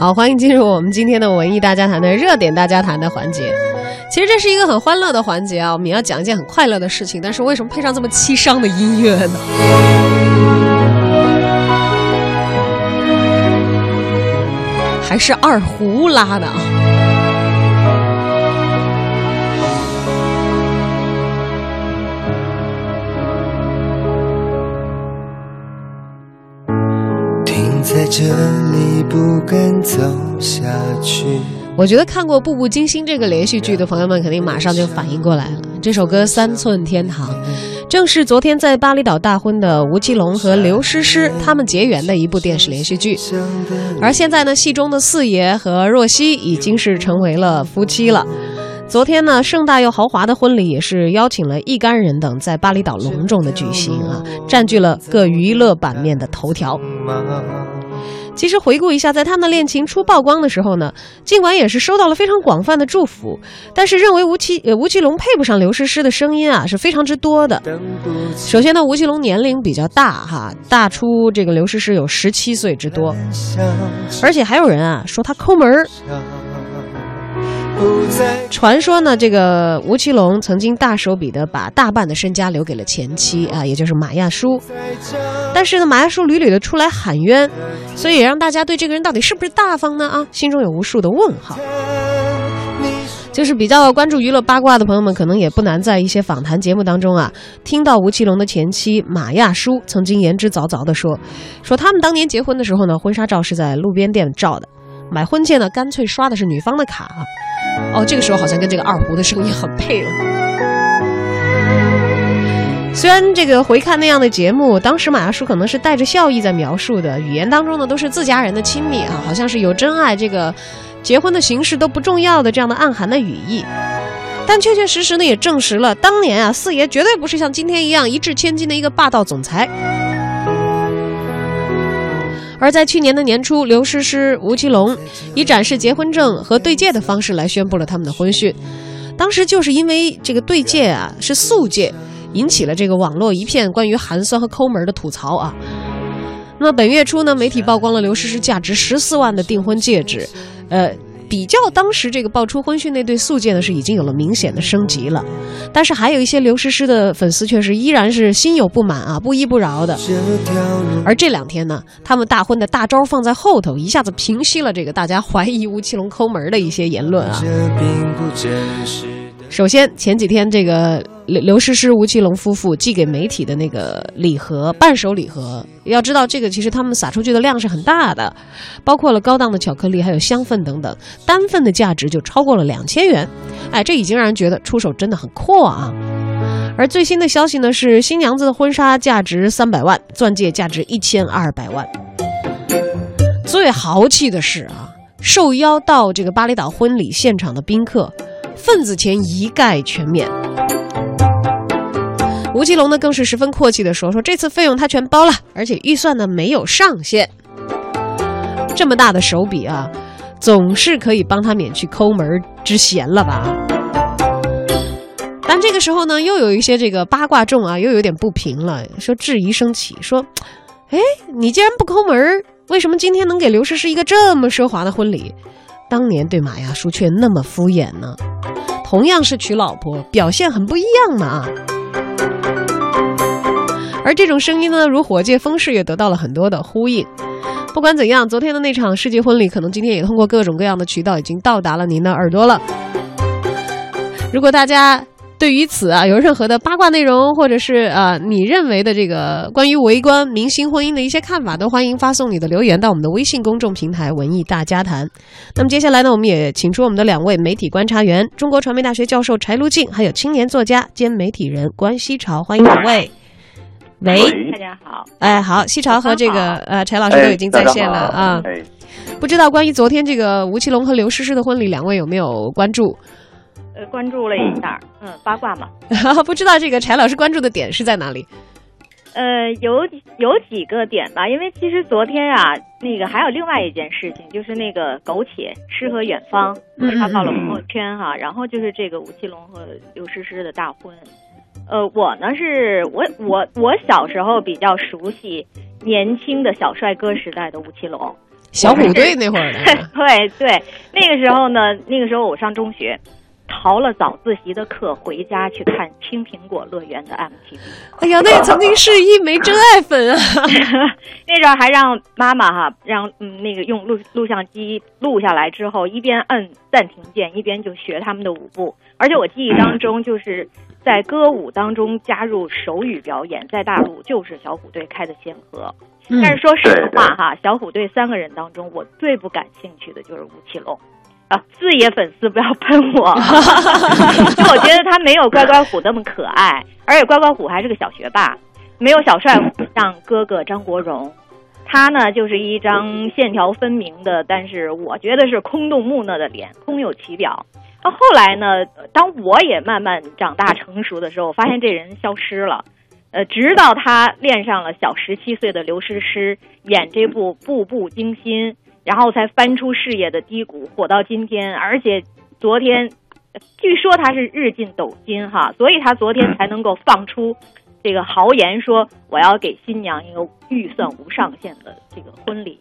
好，欢迎进入我们今天的文艺大家谈的热点大家谈的环节。其实这是一个很欢乐的环节啊，我们也要讲一件很快乐的事情，但是为什么配上这么凄伤的音乐呢？还是二胡拉的啊。在这里不敢走下去。我觉得看过《步步惊心》这个连续剧的朋友们肯定马上就反应过来了，这首歌《三寸天堂》正是昨天在巴厘岛大婚的吴奇隆和刘诗诗他们结缘的一部电视连续剧。而现在呢，戏中的四爷和若曦已经是成为了夫妻了。昨天呢，盛大又豪华的婚礼也是邀请了一干人等在巴厘岛隆重的举行啊，占据了各娱乐版面的头条。其实回顾一下，在他们的恋情初曝光的时候呢，尽管也是收到了非常广泛的祝福，但是认为吴奇隆配不上刘诗诗的声音啊是非常之多的。首先呢，吴奇隆年龄比较大哈，大出这个刘诗诗有17岁之多，而且还有人啊说他抠门儿。传说呢，这个吴奇隆曾经大手笔的把大半的身家留给了前妻啊，也就是马亚舒。但是呢，马亚舒屡屡的出来喊冤，所以也让大家对这个人到底是不是大方呢啊，心中有无数的问号。就是比较关注娱乐八卦的朋友们，可能也不难在一些访谈节目当中啊，听到吴奇隆的前妻马亚舒曾经言之凿凿的说他们当年结婚的时候呢，婚纱照是在路边店照的，买婚戒呢干脆刷的是女方的卡。哦，这个时候好像跟这个二胡的声音很配了。虽然这个回看那样的节目，当时马亚舒可能是带着笑意在描述的，语言当中呢都是自家人的亲密啊，好像是有真爱这个结婚的形式都不重要的这样的暗含的语义。但确确实实呢也证实了，当年啊四爷绝对不是像今天一样一掷千金的一个霸道总裁。而在去年的年初，刘诗诗、吴奇隆以展示结婚证和对戒的方式来宣布了他们的婚讯。当时就是因为这个对戒啊是素戒，引起了这个网络一片关于寒酸和抠门的吐槽啊。那本月初呢，媒体曝光了刘诗诗价值14万的订婚戒指，比较当时这个爆出婚讯那对素戒呢是已经有了明显的升级了，但是还有一些刘诗诗的粉丝确实依然是心有不满啊，不依不饶的。而这两天呢，他们大婚的大招放在后头，一下子平息了这个大家怀疑吴奇隆抠门的一些言论啊。首先前几天这个刘诗诗吴奇隆夫妇寄给媒体的那个礼盒，伴手礼盒，要知道这个其实他们撒出去的量是很大的，包括了高档的巧克力还有香氛等等，单份的价值就超过了2000元。哎，这已经让人觉得出手真的很阔啊。而最新的消息呢是，新娘子的婚纱价值300万，钻戒价值1200万。最豪气的是啊，受邀到这个巴厘岛婚礼现场的宾客份子钱一概全免。吴奇隆呢更是十分阔气的说这次费用他全包了，而且预算呢没有上限。这么大的手笔啊，总是可以帮他免去抠门之嫌了吧。但这个时候呢，又有一些这个八卦众啊又有点不平了，说质疑升起，说哎，你既然不抠门，为什么今天能给刘诗诗一个这么奢华的婚礼，当年对马亚舒却那么敷衍呢？同样是娶老婆，表现很不一样嘛。而这种声音呢，如火箭风势也得到了很多的呼应。不管怎样，昨天的那场世纪婚礼，可能今天也通过各种各样的渠道已经到达了您的耳朵了。如果大家对于此啊有任何的八卦内容，或者是你认为的这个关于围观明星婚姻的一些看法，都欢迎发送你的留言到我们的微信公众平台文艺大家谈。那么接下来呢，我们也请出我们的两位媒体观察员，中国传媒大学教授柴卢静，还有青年作家兼媒体人关希潮，欢迎两位。喂，大家好。哎，好，希潮和这个柴老师都已经在线了啊。不知道关于昨天这个吴奇隆和刘诗诗的婚礼，两位有没有关注？关注了一下，八卦嘛。不知道这个柴老师关注的点是在哪里？有几个点吧，因为其实昨天啊，那个还有另外一件事情，就是那个苟且诗和远方发到了朋友圈哈，然后就是这个吴奇隆和刘诗诗的大婚。我呢是我小时候比较熟悉年轻的小帅哥时代的吴奇隆。小虎队那会儿呢。对对，那个时候呢，那个时候我上中学，逃了早自习的课回家去看《青苹果乐园》的 MTV。哎呀，那曾经是一枚真爱粉啊！那时候还让妈妈让那个用录像机录下来之后，一边按暂停键，一边就学他们的舞步。而且我记忆当中就是。在歌舞当中加入手语表演，在大陆就是小虎队开的先河。但是说实话小虎队三个人当中，我最不感兴趣的就是吴奇隆。四爷粉丝不要喷我，我觉得他没有乖乖虎那么可爱，而且乖乖虎还是个小学霸，没有小帅虎像哥哥张国荣。他呢就是一张线条分明的，但是我觉得是空洞木讷的脸，空有其表。到后来呢，当我也慢慢长大成熟的时候，我发现这人消失了。直到他恋上了小17岁的刘诗诗，演这部《步步惊心》，然后才翻出事业的低谷，火到今天。而且昨天，据说他是日进斗金所以他昨天才能够放出这个豪言，说我要给新娘一个预算无上限的这个婚礼。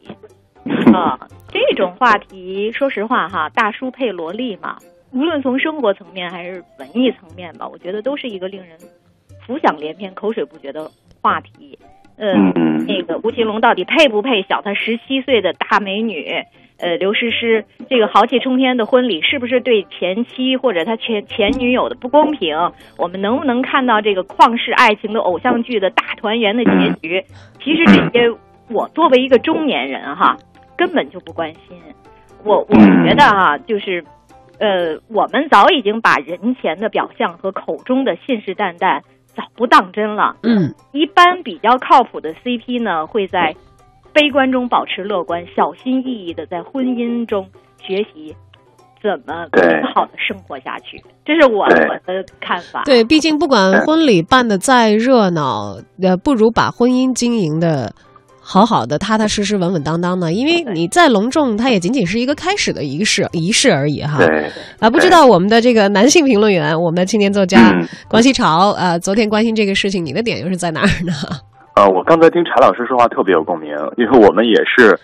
这种话题，说实话大叔配萝莉嘛。无论从生活层面还是文艺层面吧，我觉得都是一个令人浮想联翩、口水不绝的话题。那个吴奇隆到底配不配小他17岁的大美女？刘诗诗这个豪气冲天的婚礼，是不是对前妻或者他前女友的不公平？我们能不能看到这个旷世爱情的偶像剧的大团圆的结局？其实这些，我作为一个中年人根本就不关心。我觉得就是。我们早已经把人前的表象和口中的信誓旦旦早不当真了。一般比较靠谱的 CP 呢，会在悲观中保持乐观，小心翼翼的在婚姻中学习怎么更好的生活下去。这是我的看法。对，毕竟不管婚礼办得再热闹，不如把婚姻经营的好好的、踏踏实实、稳稳当当的，因为你再隆重，它也仅仅是一个开始的仪式而已不知道我们的这个男性评论员，我们的青年作家关西潮昨天关心这个事情，你的点又是在哪儿呢？我刚才听柴老师说话特别有共鸣，因为我们也是，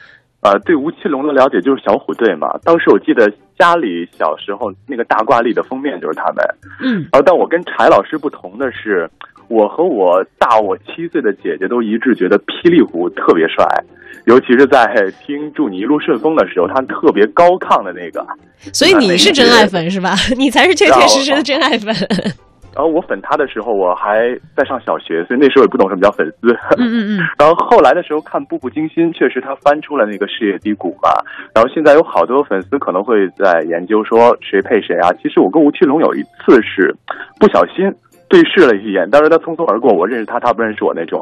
对吴奇隆的了解就是小虎队嘛。当时我记得家里小时候那个大挂历的封面就是他们。但我跟柴老师不同的是。我和我大我7岁的姐姐都一致觉得霹雳虎特别帅，尤其是在听祝你一路顺风的时候，他特别高亢的那个。所以你是真爱粉是吧？你才是确确实实的真爱粉。然后我粉他的时候我还在上小学，所以那时候也不懂什么叫粉丝。然后后来的时候看《步步惊心》，确实他翻出了那个事业低谷嘛。然后现在有好多粉丝可能会在研究说谁配谁啊。其实我跟吴奇隆有一次是不小心对视了一眼，当时他匆匆而过，我认识他，他不认识我那种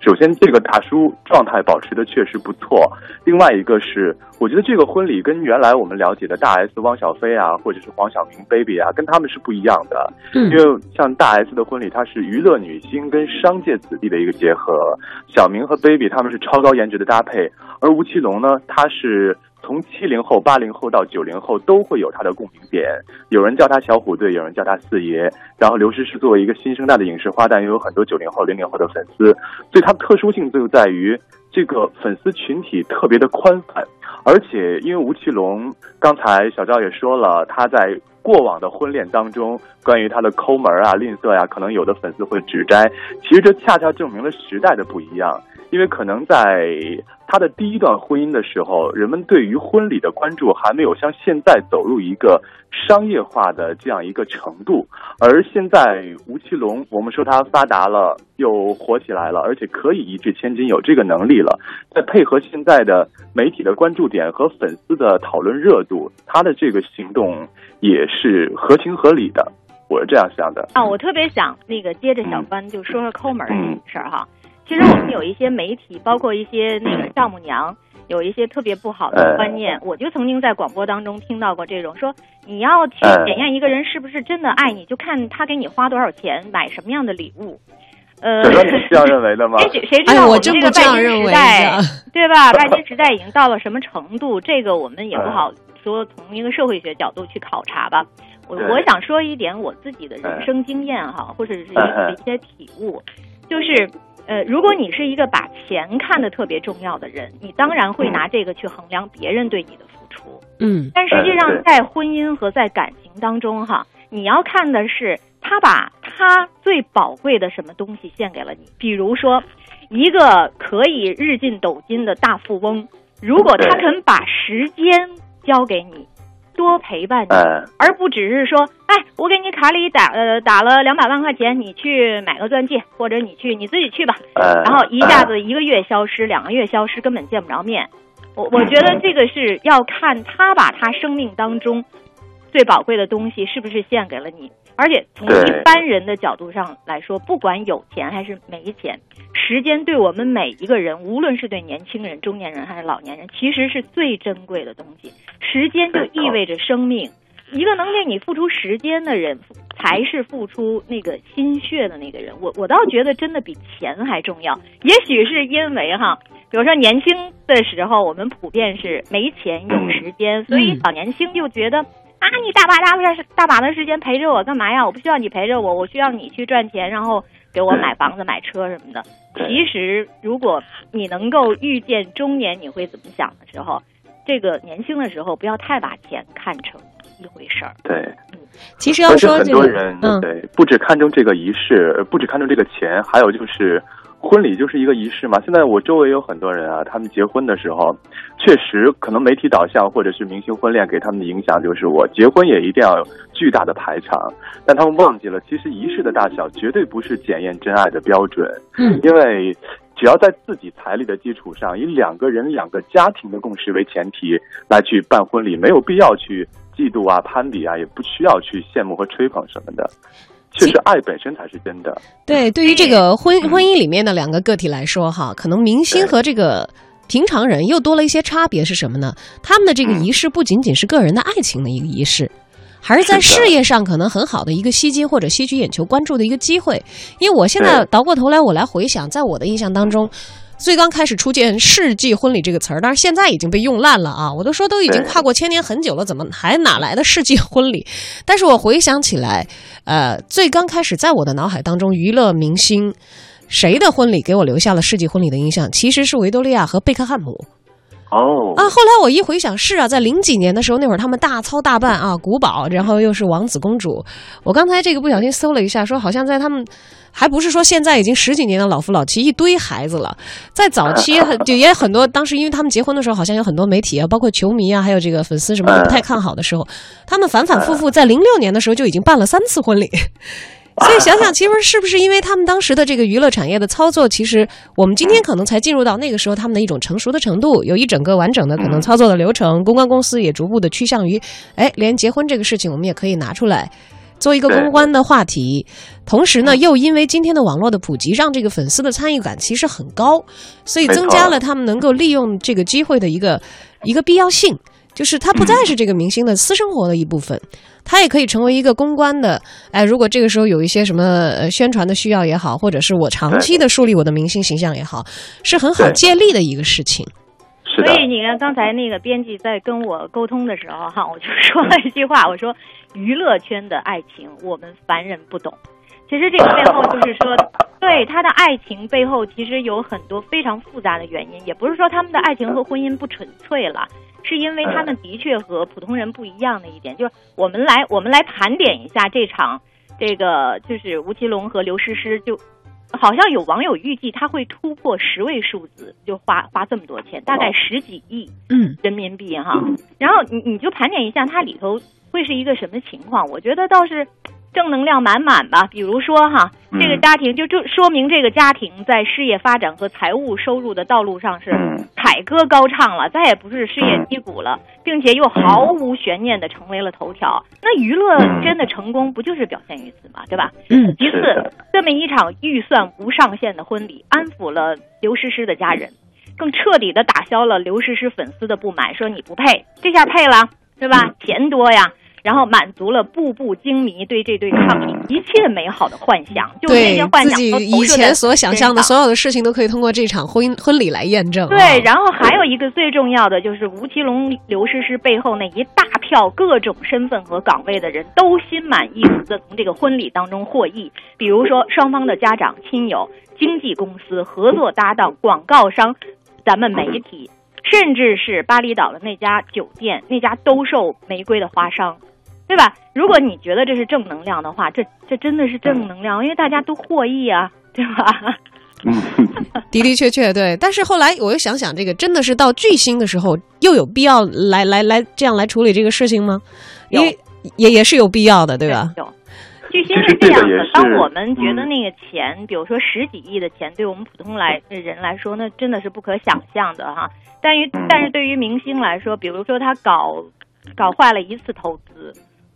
首先这个大叔状态保持的确实不错，另外一个是我觉得这个婚礼跟原来我们了解的大 S 汪小菲或者是黄晓明 baby 跟他们是不一样的。因为像大 S 的婚礼，它是娱乐女星跟商界子弟的一个结合，小明和 baby 他们是超高颜值的搭配，而吴奇隆呢，他是从70后、80后到90后都会有他的共鸣点，有人叫他小虎队，有人叫他四爷。然后刘诗诗作为一个新生代的影视花旦，也有很多90后、00后的粉丝，所以他特殊性就在于这个粉丝群体特别的宽泛。而且因为吴奇隆，刚才小赵也说了，他在过往的婚恋当中，关于他的抠门吝啬可能有的粉丝会指摘，其实这恰恰证明了时代的不一样。因为可能在他的第一段婚姻的时候，人们对于婚礼的关注还没有像现在走入一个商业化的这样一个程度，而现在吴奇隆，我们说他发达了，又火起来了，而且可以一掷千金，有这个能力了，再配合现在的媒体的关注点和粉丝的讨论热度，他的这个行动也是合情合理的，我是这样想的。我特别想那个接着小关就说说抠门这事儿其实我们有一些媒体，包括一些那个丈母娘，有一些特别不好的观念。我就曾经在广播当中听到过这种说，你要去检验一个人是不是真的爱你，就看他给你花多少钱，买什么样的礼物。你是这样认为的吗？谁知道我们这个拜金时代，对吧？拜金时代已经到了什么程度？这个我们也不好说，从一个社会学角度去考察吧。我想说一点我自己的人生经验或者是一些体悟，就是。如果你是一个把钱看得特别重要的人，你当然会拿这个去衡量别人对你的付出。嗯，但实际上在婚姻和在感情当中哈，你要看的是他把他最宝贵的什么东西献给了你。比如说，一个可以日进斗金的大富翁，如果他肯把时间交给你，多陪伴你，而不只是说，哎，我给你卡里打了200万块钱，你去买个钻戒，或者你自己去吧。然后一下子一个月消失，2个月消失，根本见不着面。我觉得这个是要看他把他生命当中最宝贵的东西是不是献给了你。而且从一般人的角度上来说，不管有钱还是没钱，时间对我们每一个人，无论是对年轻人、中年人还是老年人，其实是最珍贵的东西。时间就意味着生命，一个能给你付出时间的人，才是付出那个心血的那个人。我倒觉得真的比钱还重要。也许是因为哈，比如说年轻的时候，我们普遍是没钱有时间，所以老年轻就觉得，啊，你大把的时间陪着我干嘛呀？我不需要你陪着我，我需要你去赚钱，然后给我买房子、买车什么的。其实，如果你能够预见中年你会怎么想的时候，这个年轻的时候不要太把钱看成一回事儿。对，其实要说很多人，对，不只看重这个仪式，不只看重这个钱，还有就是婚礼就是一个仪式嘛。现在我周围有很多人啊，他们结婚的时候，确实可能媒体导向或者是明星婚恋给他们的影响就是我结婚也一定要有巨大的排场，但他们忘记了其实仪式的大小绝对不是检验真爱的标准。因为只要在自己财力的基础上，以2个人、2个家庭的共识为前提来去办婚礼，没有必要去嫉妒啊、攀比啊，也不需要去羡慕和吹捧什么的。确实，爱本身才是真的。对，对于这个婚姻里面的2个个体来说，哈，可能明星和这个平常人又多了一些差别是什么呢？他们的这个仪式不仅仅是个人的爱情的一个仪式，还是在事业上可能很好的一个吸金或者吸取眼球关注的一个机会。因为我现在倒过头来，我来回想，在我的印象当中，最刚开始出现世纪婚礼这个词儿，当然现在已经被用烂了啊！我都说都已经跨过1000年很久了，怎么还哪来的世纪婚礼？但是我回想起来，最刚开始在我的脑海当中，娱乐明星谁的婚礼给我留下了世纪婚礼的印象，其实是维多利亚和贝克汉姆。啊！后来我一回想，是啊，在00几年的时候，那会儿他们大操大办啊，古堡，然后又是王子公主。我刚才这个不小心搜了一下，说好像在他们，还不是说现在已经10几年的老夫老妻一堆孩子了，在早期也很多，当时因为他们结婚的时候，好像有很多媒体啊，包括球迷啊，还有这个粉丝什么的不太看好的时候，他们反反复复在06年的时候就已经办了3次婚礼。所以想想，其实是不是因为他们当时的这个娱乐产业的操作，其实我们今天可能才进入到那个时候他们的一种成熟的程度，有一整个完整的可能操作的流程，公关公司也逐步的趋向于，连结婚这个事情我们也可以拿出来做一个公关的话题。同时呢，又因为今天的网络的普及，让这个粉丝的参与感其实很高，所以增加了他们能够利用这个机会的一个必要性，就是它不再是这个明星的私生活的一部分，它也可以成为一个公关的。如果这个时候有一些什么宣传的需要也好，或者是我长期的树立我的明星形象也好，是很好借力的一个事情。所以你看，刚才那个编辑在跟我沟通的时候哈，我就说了一句话，我说娱乐圈的爱情我们凡人不懂。其实这个背后就是说，对他的爱情背后其实有很多非常复杂的原因，也不是说他们的爱情和婚姻不纯粹了。是因为他们的确和普通人不一样的一点，就是我们来盘点一下这场，这个就是吴奇隆和刘诗诗，就好像有网友预计他会突破10位数字，就花这么多钱，大概10几亿人民币哈。然后你就盘点一下它里头会是一个什么情况，我觉得倒是正能量满满吧。比如说哈，这个家庭就说明这个家庭在事业发展和财务收入的道路上是凯歌高唱了，再也不是事业低谷了，并且又毫无悬念的成为了头条。那娱乐圈的成功不就是表现于此嘛，对吧？其次，这么一场预算无上限的婚礼安抚了刘诗诗的家人，更彻底的打消了刘诗诗粉丝的不满，说你不配，这下配了，对吧？钱多呀。然后满足了步步惊迷对这对抗体一切美好的幻想，就是这些幻想都投射在身上，自己以前所想象的所有的事情都可以通过这场婚礼来验证。对，然后还有一个最重要的就是吴奇隆、刘诗诗背后那一大票各种身份和岗位的人都心满意足的从这个婚礼当中获益，比如说双方的家长、亲友、经纪公司、合作搭档、广告商、咱们媒体，甚至是巴厘岛的那家酒店，那家兜售玫瑰的花商，对吧？如果你觉得这是正能量的话，这真的是正能量，因为大家都获益啊，对吧？的确，对。但是后来我又想，这个真的是到巨星的时候，又有必要来这样来处理这个事情吗？因为也是有必要的，对吧？有。巨星是这样的，当我们觉得那个钱，比如说十几亿的钱，对我们普通人来说，那真的是不可想象的哈。但是对于明星来说，比如说他搞坏了一次投资，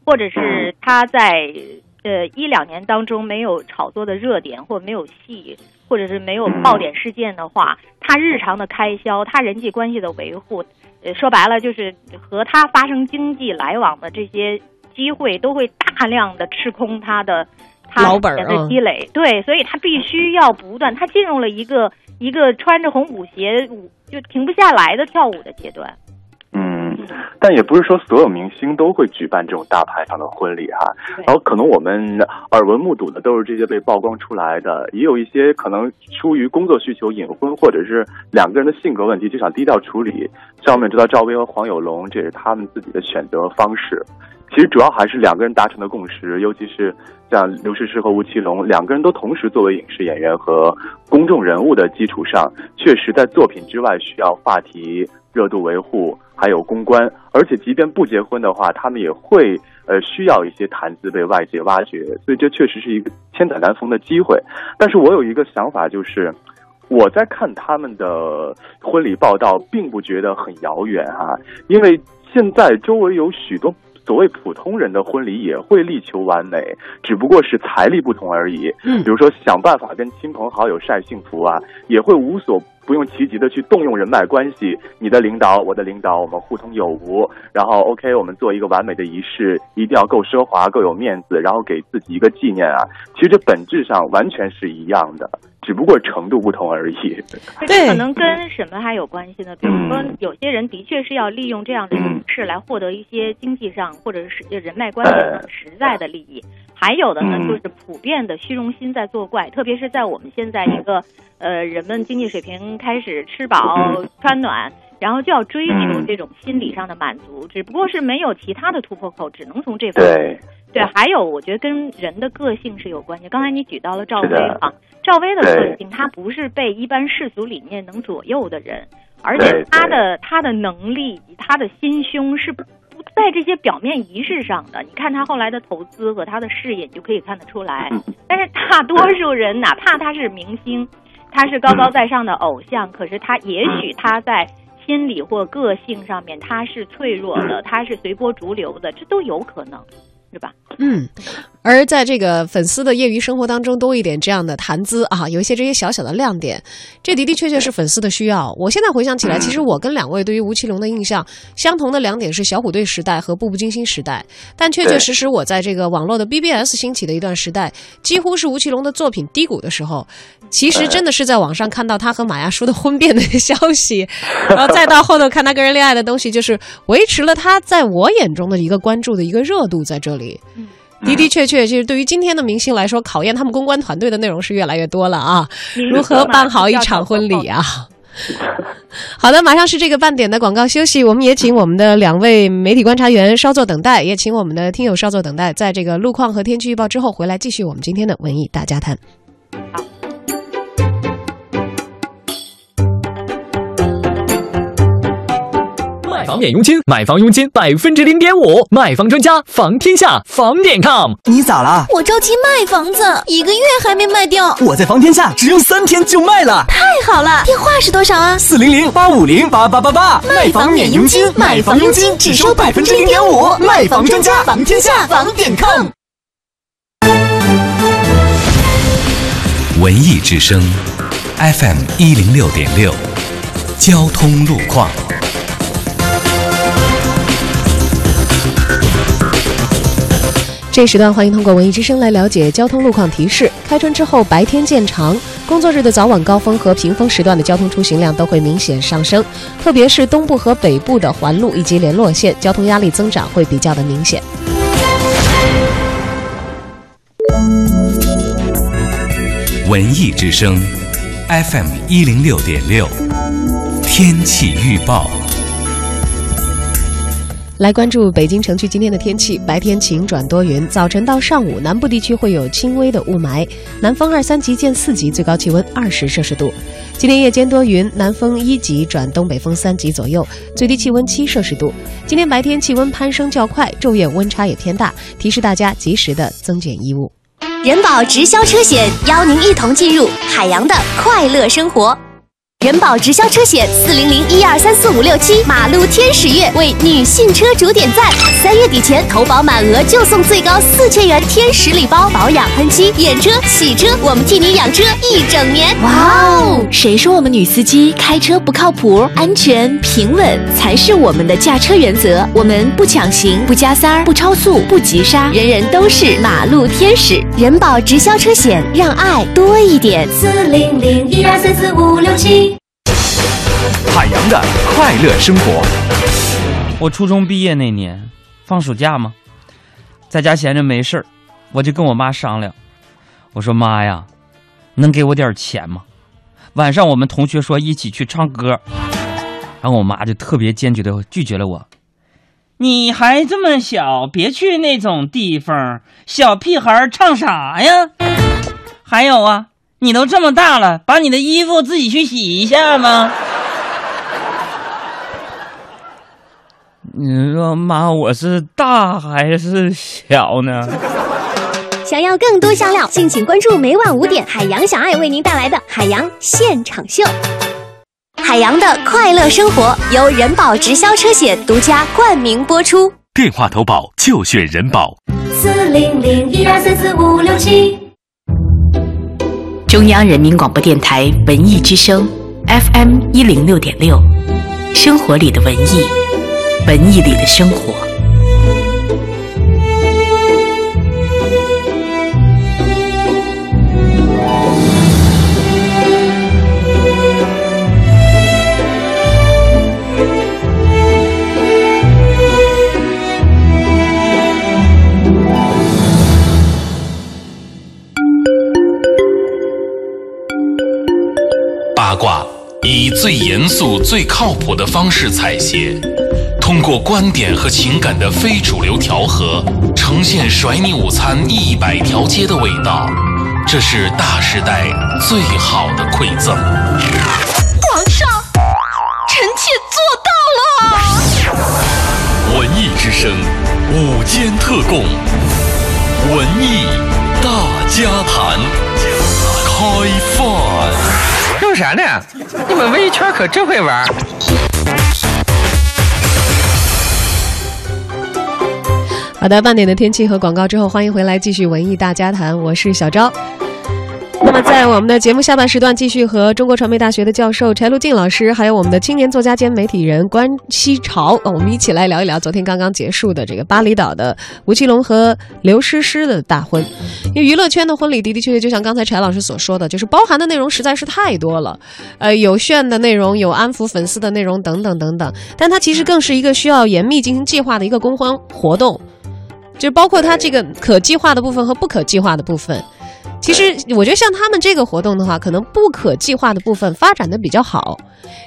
或者是他在1-2年当中没有炒作的热点，或者没有戏，或者是没有爆点事件的话，他日常的开销，他人际关系的维护，说白了就是和他发生经济来往的这些机会都会大量的吃空他老本的积累，对，所以他必须要不断，他进入了一个穿着红舞鞋就停不下来的跳舞的阶段。但也不是说所有明星都会举办这种大排场的婚礼哈，然后可能我们耳闻目睹的都是这些被曝光出来的，也有一些可能出于工作需求隐婚，或者是两个人的性格问题就想低调处理。像我们知道赵薇和黄有龙，这也是他们自己的选择方式。其实主要还是两个人达成的共识，尤其是像刘诗诗和吴奇隆，两个人都同时作为影视演员和公众人物的基础上，确实在作品之外需要话题热度维护，还有公关，而且即便不结婚的话，他们也会需要一些谈资被外界挖掘，所以这确实是一个千载难逢的机会。但是我有一个想法，就是我在看他们的婚礼报道，并不觉得很遥远哈，因为现在周围有许多所谓普通人的婚礼也会力求完美，只不过是财力不同而已。比如说想办法跟亲朋好友晒幸福啊，也会无所不用其极的去动用人脉关系，你的领导我的领导，我们互通有无，然后 OK 我们做一个完美的仪式，一定要够奢华够有面子，然后给自己一个纪念啊。其实这本质上完全是一样的，只不过程度不同而已。对，可能跟什么还有关系呢？比如说有些人的确是要利用这样的形式来获得一些经济上或者是人脉关系上实在的利益，还有的呢就是普遍的虚荣心在作怪，特别是在我们现在一个人们经济水平开始吃饱穿暖，然后就要追求这种心理上的满足，只不过是没有其他的突破口，只能从这方面。对，还有我觉得跟人的个性是有关系。刚才你举到了赵薇啊，赵薇的个性，她不是被一般世俗理念能左右的人，而且她的能力、她的心胸是不在这些表面仪式上的。你看她后来的投资和她的事业，你就可以看得出来。但是大多数人，哪怕他是明星，他是高高在上的偶像，可是他也许他在心理或个性上面他是脆弱的，他是随波逐流的，这都有可能，是吧？而在这个粉丝的业余生活当中多一点这样的谈资啊，有一些这些小小的亮点，这的确是粉丝的需要。我现在回想起来，其实我跟两位对于吴奇隆的印象相同的两点是小虎队时代和步步惊心时代，但确实我在这个网络的 BBS 兴起的一段时代，几乎是吴奇隆的作品低谷的时候，其实真的是在网上看到他和马亚舒的婚变的消息，然后再到后头看他跟人恋爱的东西，就是维持了他在我眼中的一个关注的一个热度在这里。的确，其实对于今天的明星来说，考验他们公关团队的内容是越来越多了啊！如何办好一场婚礼啊？好的，马上是这个半点的广告休息，我们也请我们的两位媒体观察员稍作等待，也请我们的听友稍作等待，在这个路况和天气预报之后回来继续我们今天的文艺大家谈。卖房免佣金，买房佣金0.5%，卖房专家房天下房.com。你咋了？我着急卖房子，1个月还没卖掉。我在房天下只用3天就卖了，太好了！电话是多少啊？400-850-8888。卖房免佣金，买房佣金只收0.5%，卖房专家房天下房.com。文艺之声 ，FM 106.6，交通路况。这时段欢迎通过文艺之声来了解交通路况提示。开春之后白天渐长，工作日的早晚高峰和平峰时段的交通出行量都会明显上升，特别是东部和北部的环路以及联络线，交通压力增长会比较的明显。文艺之声 FM 106.6，天气预报。来关注北京城区今天的天气，白天晴转多云，早晨到上午南部地区会有轻微的雾霾，南风2-3级见4级，最高气温20摄氏度。今天夜间多云，南风1级转东北风3级左右，最低气温7摄氏度。今天白天气温攀升较快，昼夜温差也偏大，提示大家及时的增减衣物。人保直销车险邀您一同进入海洋的快乐生活。人保直销车险400-1234567马路天使月为女性车主点赞，3月底前投保满额就送最高4000元天使礼包，保养、喷漆、验车、洗车，我们替你养车1整年。哇哦，谁说我们女司机开车不靠谱？安全平稳才是我们的驾车原则。我们不抢行，不加塞儿，不超速，不急刹，人人都是马路天使。人保直销车险，让爱多一点。400-1234567。海洋的快乐生活。我初中毕业那年放暑假嘛，在家闲着没事儿，我就跟我妈商量，我说妈呀，能给我点钱吗？晚上我们同学说一起去唱歌，然后我妈就特别坚决的拒绝了我。你还这么小，别去那种地方，小屁孩唱啥呀？还有啊，你都这么大了，把你的衣服自己去洗一下吗？你说妈，我是大还是小呢？想要更多香料，敬请关注每晚5点海洋小爱为您带来的海洋现场秀。海洋的快乐生活由人保直销车险独家冠名播出。电话投保就选人保。400-1234567。中央人民广播电台文艺之声 FM 106.6，生活里的文艺，文艺里的生活。八卦以最严肃、最靠谱的方式采撷，通过观点和情感的非主流调和，呈现甩你午餐100条街的味道，这是大时代最好的馈赠。皇上，臣妾做到了！文艺之声，午间特供，文艺大家谈，开饭。弄啥呢？你们文艺圈可真会玩。好的，半点的天气和广告之后，欢迎回来继续文艺大家谈，我是小昭。那么在我们的节目下半时段，继续和中国传媒大学的教授柴路进老师，还有我们的青年作家兼媒体人关希潮，我们一起来聊一聊昨天刚刚结束的这个巴厘岛的吴奇隆和刘诗诗的大婚。因为娱乐圈的婚礼的的确确就像刚才柴老师所说的，就是包含的内容实在是太多了，有炫的内容，有安抚粉丝的内容，等等等等，但它其实更是一个需要严密进行计划的一个公关活动，就包括它这个可计划的部分和不可计划的部分。其实我觉得像他们这个活动的话，可能不可计划的部分发展的比较好，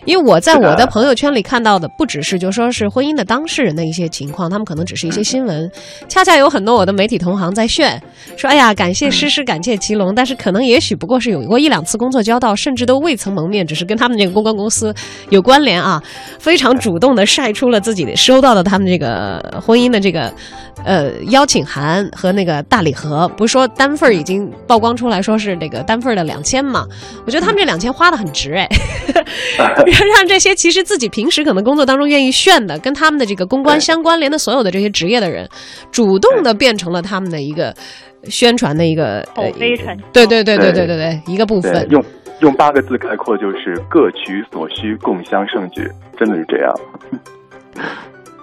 因为我在我的朋友圈里看到的不只是就说是婚姻的当事人的一些情况，他们可能只是一些新闻，恰恰有很多我的媒体同行在炫说，哎呀，感谢诗诗，感谢奇隆，但是可能也许不过是有过1-2次工作交道，甚至都未曾蒙面，只是跟他们这个公关公司有关联啊，非常主动的晒出了自己收到的他们这个婚姻的这个邀请函和那个大礼盒，不是说单份已经曝光出来说是那个单份的2000嘛？我觉得他们这2000花的很值哎，让这些其实自己平时可能工作当中愿意炫的，跟他们的这个公关相关联的所有的这些职业的人，主动的变成了他们的一个宣传的一个口碑传销。对对对对对对对，一个部分。用8个字概括就是各取所需，共襄盛举，真的是这样。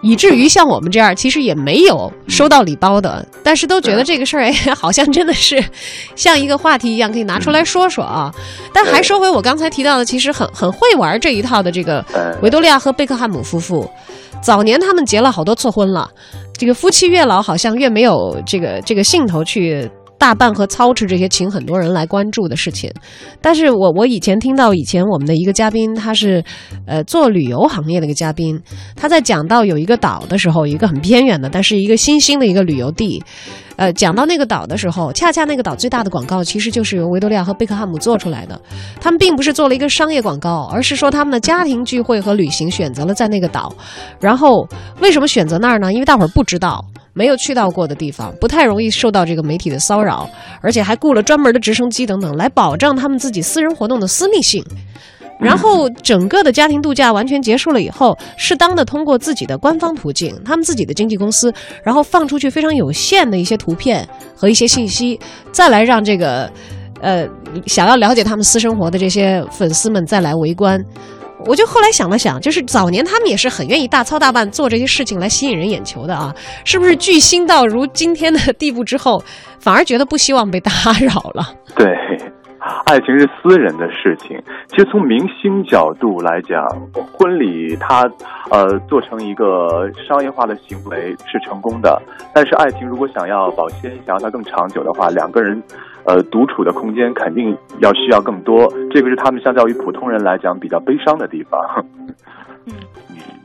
以至于像我们这样其实也没有收到礼包的，但是都觉得这个事儿好像真的是像一个话题一样可以拿出来说说啊。但还说回我刚才提到的，其实很会玩这一套的这个维多利亚和贝克汉姆夫妇，早年他们结了好多次婚了，这个夫妻越老好像越没有这个兴头去大办和操持这些请很多人来关注的事情。但是我以前听到我们的一个嘉宾，他是做旅游行业的一个嘉宾，他在讲到有一个岛的时候，一个很偏远的但是一个新兴的一个旅游地，讲到那个岛的时候，恰恰那个岛最大的广告其实就是由维多利亚和贝克汉姆做出来的。他们并不是做了一个商业广告，而是说他们的家庭聚会和旅行选择了在那个岛。然后为什么选择那儿呢？因为大伙儿不知道，没有去到过的地方，不太容易受到这个媒体的骚扰，而且还雇了专门的直升机等等来保障他们自己私人活动的私密性。然后整个的家庭度假完全结束了以后，适当的通过自己的官方途径，他们自己的经纪公司，然后放出去非常有限的一些图片和一些信息，再来让这个想要了解他们私生活的这些粉丝们再来围观。我就后来想了想，就是早年他们也是很愿意大操大办做这些事情来吸引人眼球的啊，是不是巨星到如今天的地步之后，反而觉得不希望被打扰了？对，爱情是私人的事情。其实从明星角度来讲，婚礼它做成一个商业化的行为是成功的，但是爱情如果想要保鲜，想要它更长久的话，两个人独处的空间肯定要需要更多，这个是他们相较于普通人来讲比较悲伤的地方。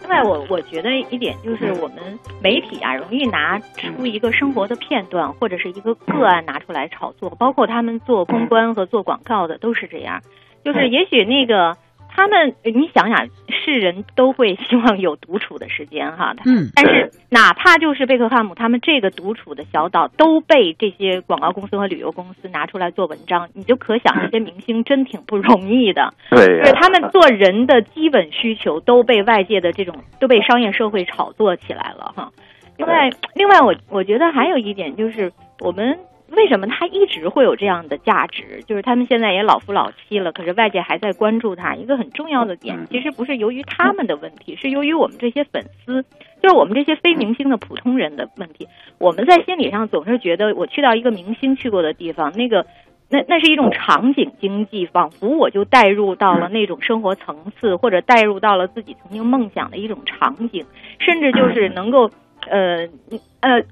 另外我觉得一点就是我们媒体啊，容易拿出一个生活的片段或者是一个个案拿出来炒作，包括他们做公关和做广告的都是这样。就是也许那个他们，你想想，世人都会希望有独处的时间哈。但是哪怕就是贝克汉姆他们这个独处的小岛都被这些广告公司和旅游公司拿出来做文章，你就可想这些明星真挺不容易的。对，就是他们做人的基本需求都被外界的这种都被商业社会炒作起来了哈。另外我觉得还有一点就是我们。为什么他一直会有这样的价值？就是他们现在也老夫老妻了，可是外界还在关注他。一个很重要的点，其实不是由于他们的问题，是由于我们这些粉丝，就是我们这些非明星的普通人的问题。我们在心理上总是觉得，我去到一个明星去过的地方，那是一种场景经济，仿佛我就带入到了那种生活层次，或者带入到了自己曾经梦想的一种场景，甚至就是能够。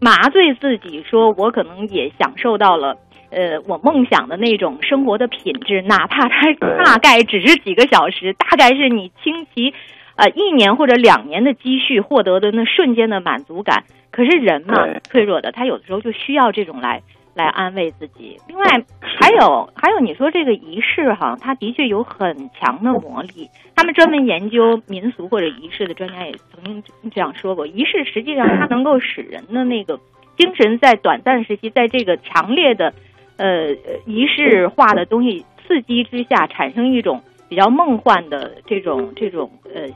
麻醉自己，说我可能也享受到了我梦想的那种生活的品质，哪怕它大概只是几个小时，大概是你倾其1年或者2年的积蓄获得的那瞬间的满足感。可是人嘛，脆弱的，他有的时候就需要这种来安慰自己。另外还有你说这个仪式哈，它的确有很强的魔力。他们专门研究民俗或者仪式的专家也曾经这样说过，仪式实际上它能够使人的那个精神在短暂时期，在这个强烈的仪式化的东西刺激之下，产生一种比较梦幻的这种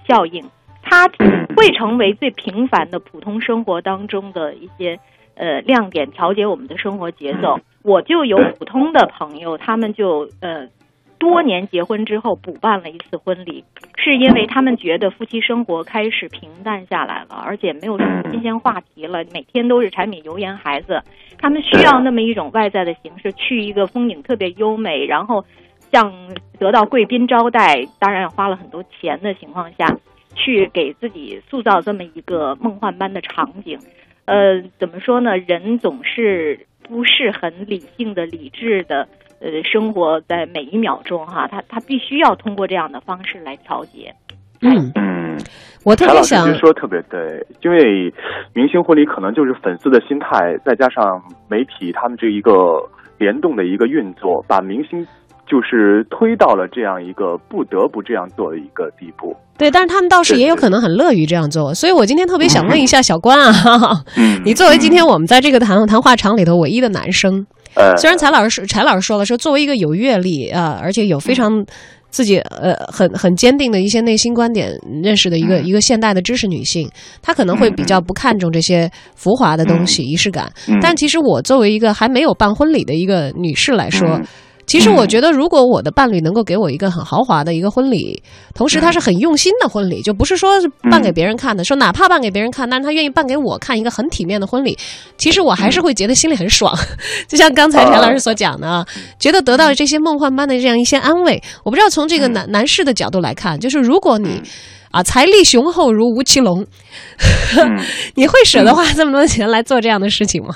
效应。它会成为最平凡的普通生活当中的一些亮点，调节我们的生活节奏。我就有普通的朋友，他们就多年结婚之后补办了一次婚礼，是因为他们觉得夫妻生活开始平淡下来了，而且没有什么新鲜话题了，每天都是柴米油盐孩子，他们需要那么一种外在的形式，去一个风景特别优美，然后像得到贵宾招待，当然花了很多钱的情况下，去给自己塑造这么一个梦幻般的场景。怎么说呢？人总是不是很理性的、理智的，生活在每一秒钟哈，他必须要通过这样的方式来调节。我特别想说特别对，因为明星婚礼可能就是粉丝的心态，再加上媒体他们这一个联动的一个运作，把明星。就是推到了这样一个不得不这样做的一个地步。对，但是他们倒是也有可能很乐于这样做。所以我今天特别想问一下小关啊，你作为今天我们在这个谈话场里头唯一的男生，虽然柴老师说了，说作为一个有阅历啊，而且有非常自己很坚定的一些内心观点认识的一个现代的知识女性，她可能会比较不看重这些浮华的东西、仪式感。但其实我作为一个还没有办婚礼的一个女士来说。其实我觉得如果我的伴侣能够给我一个很豪华的一个婚礼，同时他是很用心的婚礼，就不是说办给别人看的，说哪怕办给别人看，但是他愿意办给我看一个很体面的婚礼，其实我还是会觉得心里很爽。就像刚才田老师所讲的啊，觉得得到这些梦幻般的这样一些安慰。我不知道从这个男士的角度来看，就是如果你啊，财力雄厚如吴奇隆，你会舍得花这么多钱来做这样的事情吗？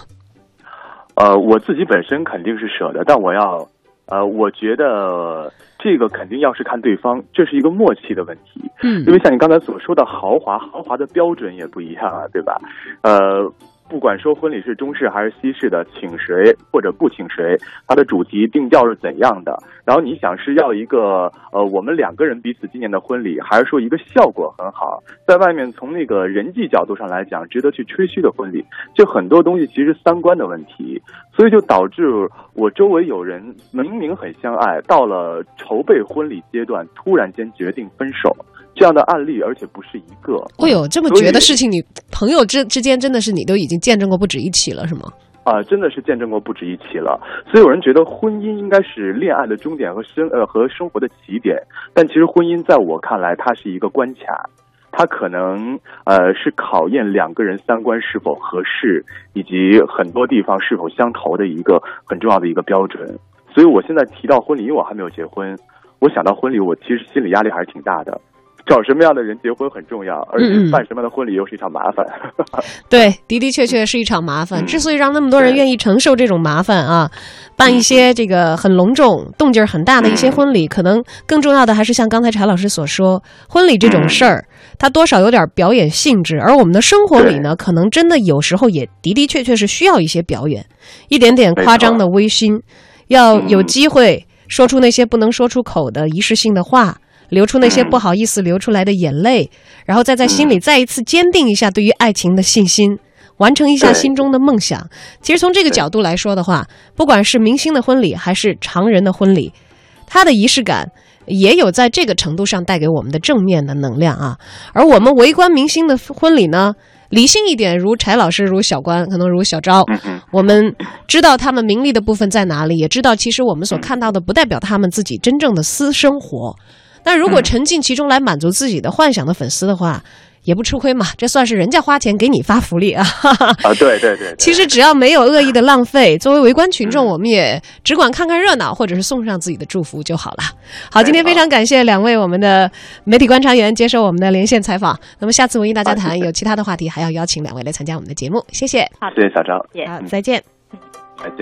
我自己本身肯定是舍得，但我觉得这个肯定要是看对方，这是一个默契的问题。嗯，因为像你刚才所说的豪华，豪华的标准也不一样啊，对吧？不管说婚礼是中式还是西式的，请谁或者不请谁，它的主题定调是怎样的？然后你想是要一个我们两个人彼此纪念的婚礼，还是说一个效果很好，在外面从那个人际角度上来讲值得去吹嘘的婚礼？就很多东西其实三观的问题，所以就导致我周围有人明明很相爱，到了筹备婚礼阶段突然间决定分手，这样的案例而且不是一个。哎呦，这么绝的事情你朋友之间真的是你都已经见证过不止一起了是吗？啊，真的是见证过不止一起了。所以有人觉得婚姻应该是恋爱的终点和生活的起点，但其实婚姻在我看来它是一个关卡，它可能是考验两个人三观是否合适以及很多地方是否相投的一个很重要的一个标准。所以我现在提到婚礼，因为我还没有结婚，我想到婚礼我其实心理压力还是挺大的。找什么样的人结婚很重要，而且办什么样的婚礼又是一场麻烦。对，的确是一场麻烦。之所以让那么多人愿意承受这种麻烦啊，办一些这个很隆重、动静很大的一些婚礼，可能更重要的还是像刚才柴老师所说，婚礼这种事儿，它多少有点表演性质。而我们的生活里呢，可能真的有时候也的确是需要一些表演，一点点夸张的微醺，要有机会说出那些不能说出口的仪式性的话。流出那些不好意思流出来的眼泪，然后再在心里再一次坚定一下对于爱情的信心，完成一下心中的梦想。其实从这个角度来说的话，不管是明星的婚礼还是常人的婚礼，它的仪式感也有在这个程度上带给我们的正面的能量啊。而我们围观明星的婚礼呢，理性一点，如柴老师，如小关，可能如小昭，我们知道他们名利的部分在哪里，也知道其实我们所看到的不代表他们自己真正的私生活。但如果沉浸其中来满足自己的幻想的粉丝的话，也不吃亏嘛，这算是人家花钱给你发福利啊！啊，对。其实只要没有恶意的浪费，作为围观群众，我们也只管看看热闹，或者是送上自己的祝福就好了。好，今天非常感谢两位我们的媒体观察员接受我们的连线采访。那么下次文艺大家谈有其他的话题，还要邀请两位来参加我们的节目。谢谢。好，谢谢小张。好，再见。再见。